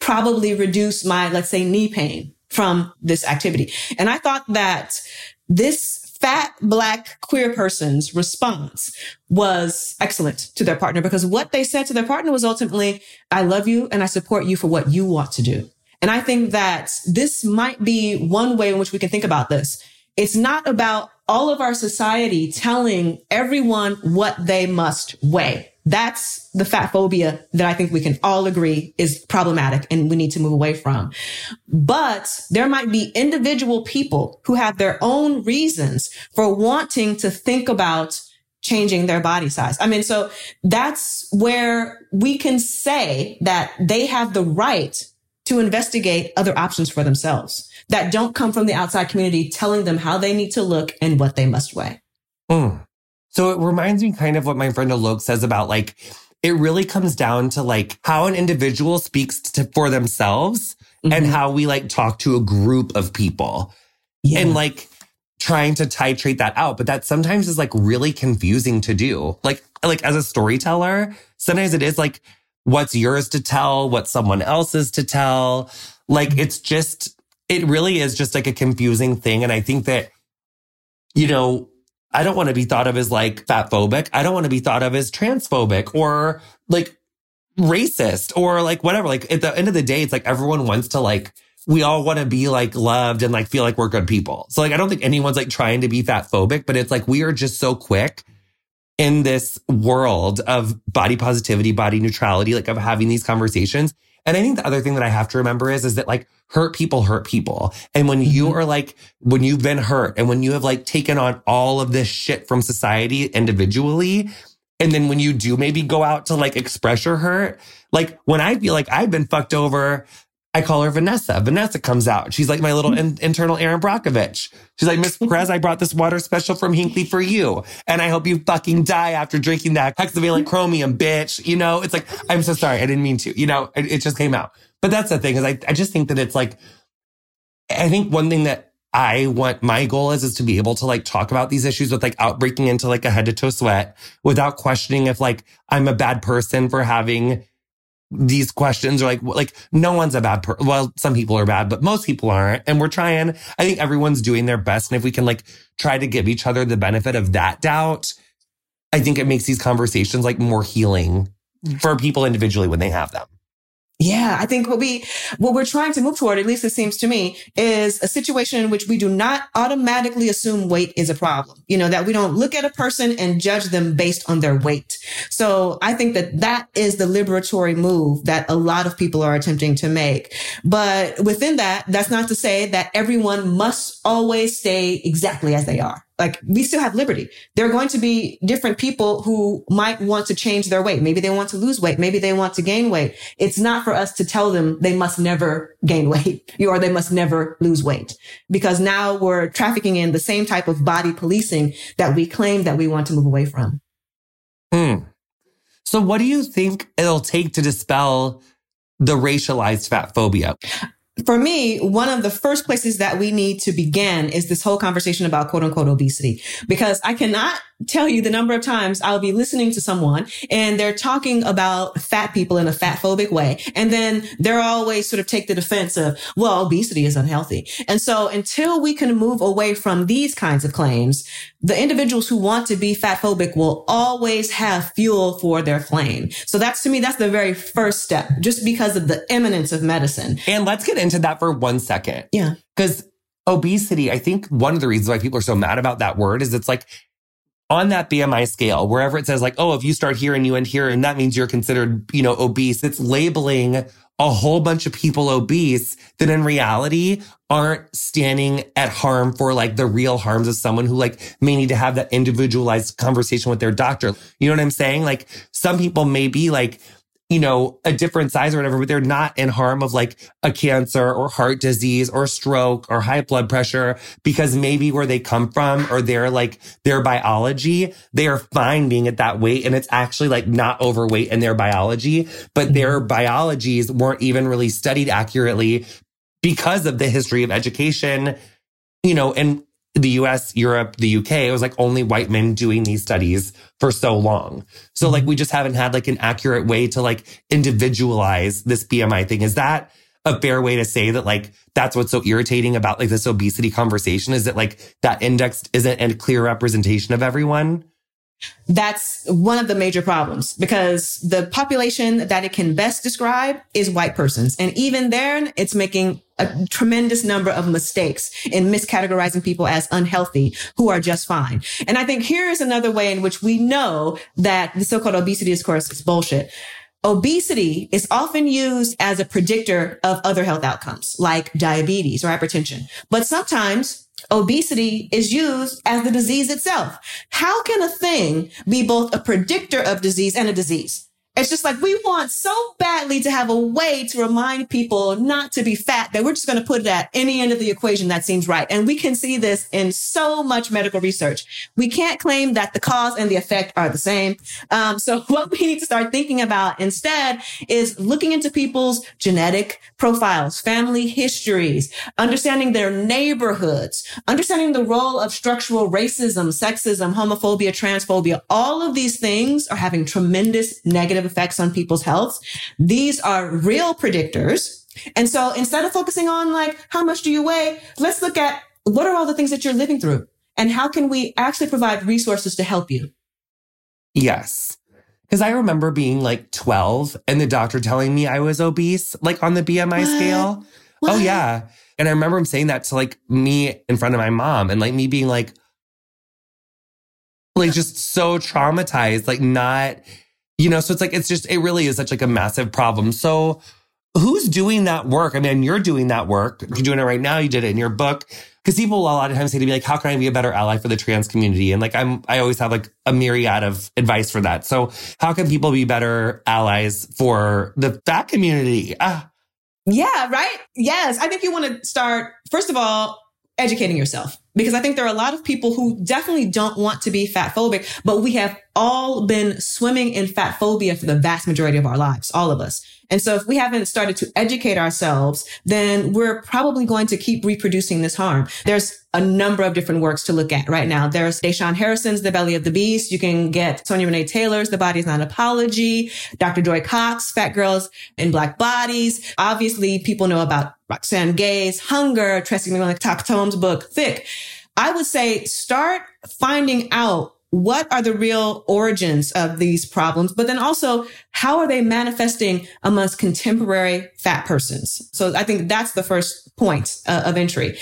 probably reduce my, let's say, knee pain from this activity. And I thought that this fat Black queer person's response was excellent to their partner because what they said to their partner was ultimately, I love you and I support you for what you want to do. And I think that this might be one way in which we can think about this. It's not about all of our society telling everyone what they must weigh. That's the fat phobia that I think we can all agree is problematic and we need to move away from. But there might be individual people who have their own reasons for wanting to think about changing their body size. I mean, so that's where we can say that they have the right to investigate other options for themselves that don't come from the outside community telling them how they need to look and what they must weigh. Mm. So it reminds me kind of what my friend Alok says about like, it really comes down to like how an individual speaks for themselves and how we like talk to a group of people and like trying to titrate that out. But that sometimes is like really confusing to do. Like as a storyteller, sometimes it is like, what's yours to tell, what someone else's to tell. Like, it's just, it really is just like a confusing thing. And I think that, you know, I don't want to be thought of as like fatphobic. I don't want to be thought of as transphobic or like racist or like whatever. Like at the end of the day, it's like everyone wants to like, we all want to be like loved and like feel like we're good people. So like, I don't think anyone's like trying to be fatphobic, but it's like, we are just so quick in this world of body positivity, body neutrality, like of having these conversations. And I think the other thing that I have to remember is that like hurt people hurt people. And when you are like, when you've been hurt and when you have like taken on all of this shit from society individually, and then when you do maybe go out to like express your hurt, like when I feel like I've been fucked over, I call her Vanessa. Vanessa comes out. She's like my little internal Erin Brockovich. She's like, Miss Perez, I brought this water special from Hinkley for you. And I hope you fucking die after drinking that hexavalent chromium, bitch. You know, it's like, I'm so sorry. I didn't mean to. You know, it just came out. But that's the thing is I just think that it's like, I think one thing that I want, my goal is to be able to like talk about these issues with like out breaking into like a head to toe sweat without questioning if like I'm a bad person for having these questions. Are like no one's a bad person. Well, some people are bad, but most people aren't. And we're trying, I think everyone's doing their best. And if we can like try to give each other the benefit of that doubt, I think it makes these conversations like more healing for people individually when they have them. Yeah, I think what we're trying to move toward, at least it seems to me, is a situation in which we do not automatically assume weight is a problem. You know, that we don't look at a person and judge them based on their weight. So I think that that is the liberatory move that a lot of people are attempting to make. But within that, that's not to say that everyone must always stay exactly as they are. Like, we still have liberty. There are going to be different people who might want to change their weight. Maybe they want to lose weight. Maybe they want to gain weight. It's not for us to tell them they must never gain weight or they must never lose weight, because now we're trafficking in the same type of body policing that we claim that we want to move away from. Mm. So what do you think it'll take to dispel the racialized fat phobia? For me, one of the first places that we need to begin is this whole conversation about quote unquote obesity, because I cannot tell you the number of times I'll be listening to someone and they're talking about fat people in a fat phobic way. And then they're always sort of take the defense of, well, obesity is unhealthy. And so until we can move away from these kinds of claims, the individuals who want to be fat phobic will always have fuel for their flame. So that's, to me, that's the very first step, just because of the imminence of medicine. And let's get into that for 1 second. Yeah. Because obesity, I think one of the reasons why people are so mad about that word is it's like on that BMI scale, wherever it says like, oh, if you start here and you end here, and that means you're considered, you know, obese, it's labeling a whole bunch of people obese that in reality aren't standing at harm for like the real harms of someone who like may need to have that individualized conversation with their doctor. You know what I'm saying? Like some people may be like, you know, a different size or whatever, but they're not in harm of like a cancer or heart disease or stroke or high blood pressure, because maybe where they come from or their like their biology, they are fine being at that weight. And it's actually like not overweight in their biology, but their biologies weren't even really studied accurately because of the history of education, you know, and the US, Europe, the UK, it was like only white men doing these studies for so long. So like, we just haven't had like an accurate way to like individualize this BMI thing. Is that a fair way to say that like, that's what's so irritating about like this obesity conversation is that like that index isn't a clear representation of everyone? That's one of the major problems, because the population that it can best describe is white persons. And even there, it's making a tremendous number of mistakes in miscategorizing people as unhealthy who are just fine. And I think here is another way in which we know that the so-called obesity discourse is bullshit. Obesity is often used as a predictor of other health outcomes like diabetes or hypertension, but sometimes obesity is used as the disease itself. How can a thing be both a predictor of disease and a disease? It's just like we want so badly to have a way to remind people not to be fat that we're just going to put it at any end of the equation that seems right. And we can see this in so much medical research. We can't claim that the cause and the effect are the same. So what we need to start thinking about instead is looking into people's genetic profiles, family histories, understanding their neighborhoods, understanding the role of structural racism, sexism, homophobia, transphobia. All of these things are having tremendous negative effects on people's health. These are real predictors. And so instead of focusing on like, how much do you weigh? Let's look at what are all the things that you're living through and how can we actually provide resources to help you? Yes. Because I remember being like 12 and the doctor telling me I was obese, like on the BMI scale. What? Oh yeah. And I remember him saying that to like me in front of my mom and like me being like just so traumatized, like not... You know, so it's like, it's just, it really is such like a massive problem. So who's doing that work? I mean, you're doing that work. You're doing it right now. You did it in your book. Because people a lot of times say to me, like, how can I be a better ally for the trans community? And like, I always have like a myriad of advice for that. So how can people be better allies for the fat community? Yeah, right? Yes. I think you want to start, first of all, educating yourself. Because I think there are a lot of people who definitely don't want to be fat phobic, but we have all been swimming in fat phobia for the vast majority of our lives, all of us. And so if we haven't started to educate ourselves, then we're probably going to keep reproducing this harm. There's a number of different works to look at right now. There's Deshaun Harrison's The Belly of the Beast. You can get Sonia Renee Taylor's The Body Is Not an Apology, Dr. Joy Cox, Fat Girls in Black Bodies. Obviously, people know about Roxane Gay's Hunger, Tressie McMillan Takatome's book, Thick. I would say start finding out what are the real origins of these problems, but then also how are they manifesting amongst contemporary fat persons? So I think that's the first point of entry.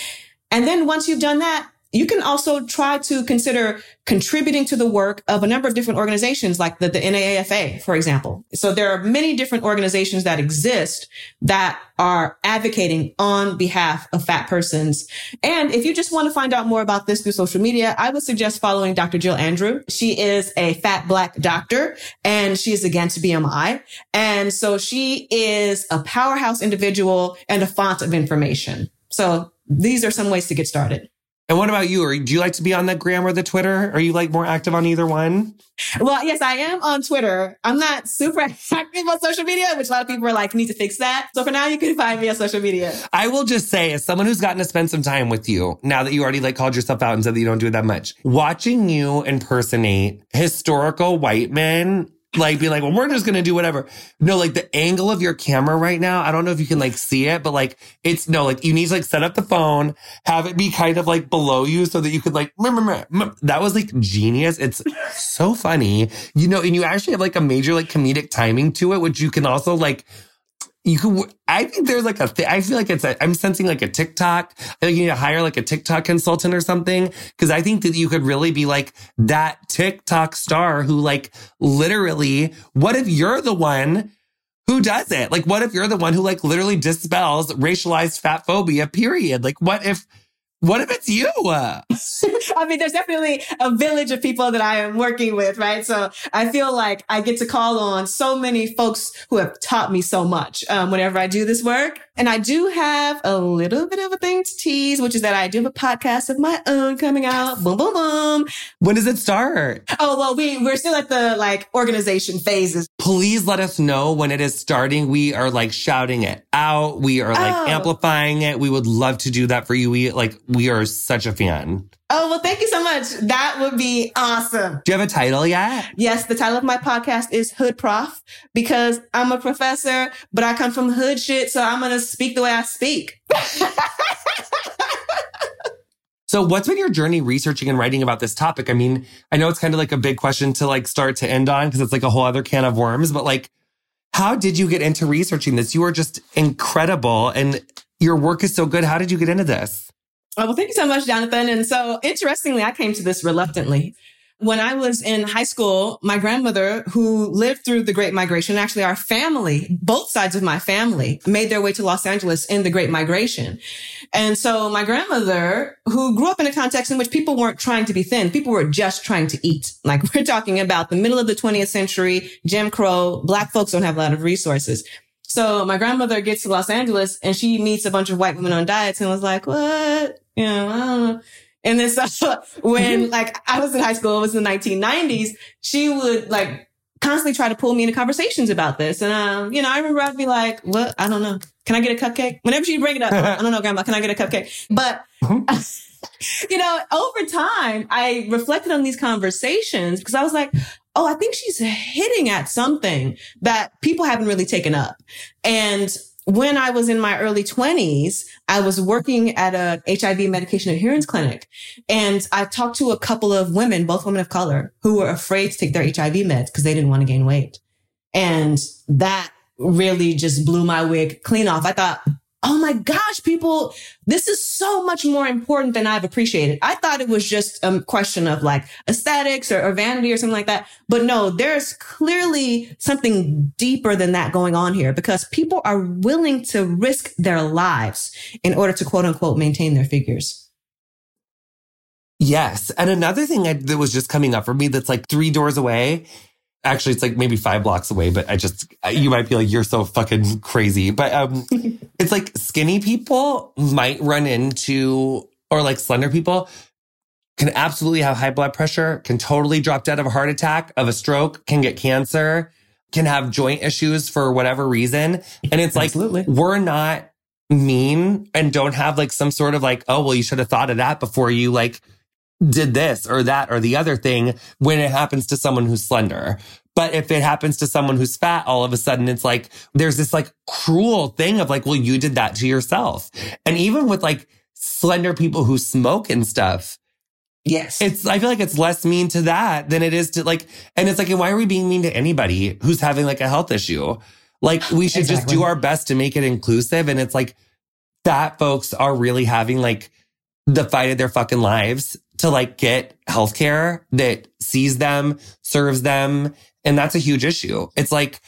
And then once you've done that, you can also try to consider contributing to the work of a number of different organizations like the NAAFA, for example. So there are many different organizations that exist that are advocating on behalf of fat persons. And if you just want to find out more about this through social media, I would suggest following Dr. Jill Andrew. She is a fat Black doctor and she is against BMI. And so she is a powerhouse individual and a font of information. So these are some ways to get started. And what about you? Or do you like to be on the gram or the Twitter? Are you like more active on either one? Well, yes, I am on Twitter. I'm not super active on social media, which a lot of people are like, need to fix that. So for now, you can find me on social media. I will just say, as someone who's gotten to spend some time with you, now that you already like called yourself out and said that you don't do it that much, watching you impersonate historical white men, like be like, well, we're just going to do whatever. No, like the angle of your camera right now, I don't know if you can like see it, but like it's no, like you need to like set up the phone, have it be kind of like below you so that you could like, that was like genius. It's so funny, you know, and you actually have like a major like comedic timing to it, which you can also like, you can, I think there's like I feel like I'm sensing like a TikTok. I think you need to hire like a TikTok consultant or something. Cause I think that you could really be like that TikTok star who like literally, what if you're the one who does it? Like, what if you're the one who like literally dispels racialized fat phobia, period? Like, what if it's you? I mean, there's definitely a village of people that I am working with, right? So I feel like I get to call on so many folks who have taught me so much whenever I do this work. And I do have a little bit of a thing to tease, which is that I do have a podcast of my own coming out. Boom, boom, boom. When does it start? Oh, well, we're still at the like organization phases. Please let us know when it is starting. We are like shouting it out. We are like amplifying it. We would love to do that for you. We are such a fan. Oh, well, thank you so much. That would be awesome. Do you have a title yet? Yes, the title of my podcast is Hood Prof, because I'm a professor, but I come from hood shit, so I'm going to speak the way I speak. So what's been your journey researching and writing about this topic? I mean, I know it's kind of like a big question to like start to end on because it's like a whole other can of worms, but like, how did you get into researching this? You are just incredible and your work is so good. How did you get into this? Well, thank you so much, Jonathan. And so interestingly, I came to this reluctantly. When I was in high school, my grandmother, who lived through the Great Migration, actually our family, both sides of my family, made their way to Los Angeles in the Great Migration. And so my grandmother, who grew up in a context in which people weren't trying to be thin, people were just trying to eat. Like we're talking about the middle of the 20th century, Jim Crow, Black folks don't have a lot of resources. So my grandmother gets to Los Angeles and she meets a bunch of white women on diets and was like, what? You know, I don't know. And then so when like I was in high school, it was in the 1990s, she would like constantly try to pull me into conversations about this. And, you know, I remember I'd be like, what? I don't know. Can I get a cupcake? Whenever she'd bring it up, I don't know, grandma, can I get a cupcake? But, you know, over time, I reflected on these conversations because I was like, oh, I think she's hitting at something that people haven't really taken up. And when I was in my early 20s, I was working at a HIV medication adherence clinic. And I talked to a couple of women, both women of color, who were afraid to take their HIV meds because they didn't want to gain weight. And that really just blew my wig clean off. I thought, oh my gosh, people, this is so much more important than I've appreciated. I thought it was just a question of like aesthetics or vanity or something like that. But no, there's clearly something deeper than that going on here because people are willing to risk their lives in order to quote unquote maintain their figures. Yes. And another thing that was just coming up for me that's like three doors away. Actually, it's like maybe 5 blocks away, but you might be like, you're so fucking crazy. But it's like skinny people might run into, or like slender people can absolutely have high blood pressure, can totally drop dead of a heart attack, of a stroke, can get cancer, can have joint issues for whatever reason. And it's like, absolutely. We're not mean and don't have like some sort of like, oh, well, you should have thought of that before you like did this or that or the other thing when it happens to someone who's slender. But if it happens to someone who's fat, all of a sudden it's like, there's this like cruel thing of like, well, you did that to yourself. And even with like slender people who smoke and stuff. Yes. I feel like it's less mean to that than it is to like, and it's like, why are we being mean to anybody who's having like a health issue? Like we should just do our best to make it inclusive. And it's like, fat folks are really having like the fight of their fucking lives to like get healthcare that sees them, serves them. And that's a huge issue. It's like,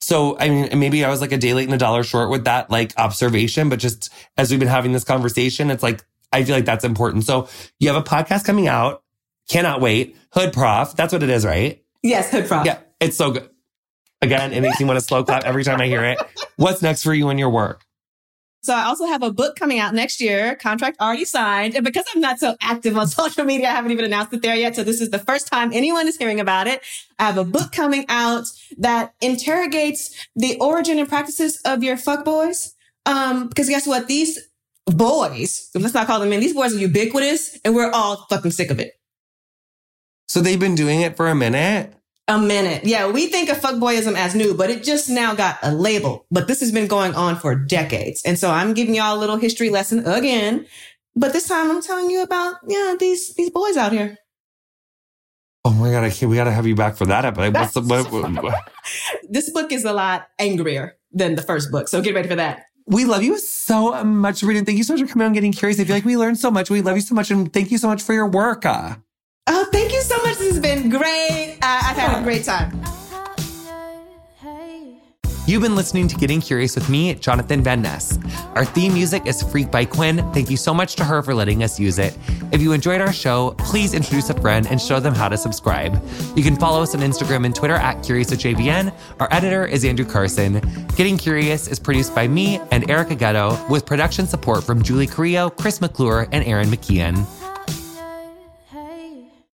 so I mean, maybe I was like a day late and a dollar short with that like observation, but just as we've been having this conversation, it's like, I feel like that's important. So you have a podcast coming out. Cannot wait. Hood Prof. That's what it is, right? Yes. Hood Prof. Yeah. It's so good. Again, it makes me want to slow clap every time I hear it. What's next for you in your work? So I also have a book coming out next year, contract already signed. And because I'm not so active on social media, I haven't even announced it there yet. So this is the first time anyone is hearing about it. I have a book coming out that interrogates the origin and practices of your fuck boys. Because guess what? These boys, let's not call them men, these boys are ubiquitous and we're all fucking sick of it. So they've been doing it for a minute? A minute. Yeah, we think of fuckboyism as new, but it just now got a label. But this has been going on for decades. And so I'm giving y'all a little history lesson again. But this time I'm telling you about, yeah, these boys out here. Oh my God, we got to have you back for that episode. What's the, what? This book is a lot angrier than the first book. So get ready for that. We love you so much, Sabrina. Thank you so much for coming on Getting Curious. I feel like we learned so much. We love you so much. And thank you so much for your work. Oh, thank you so much. This has been great. I've had a great time. You've been listening to Getting Curious with me, Jonathan Van Ness. Our theme music is Freak by Quinn. Thank you so much to her for letting us use it. If you enjoyed our show, please introduce a friend and show them how to subscribe. You can follow us on Instagram and Twitter at CuriousWithJVN. Our editor is Andrew Carson. Getting Curious is produced by me and Erica Getto with production support from Julie Carrillo, Chris McClure, and Erin McKeon.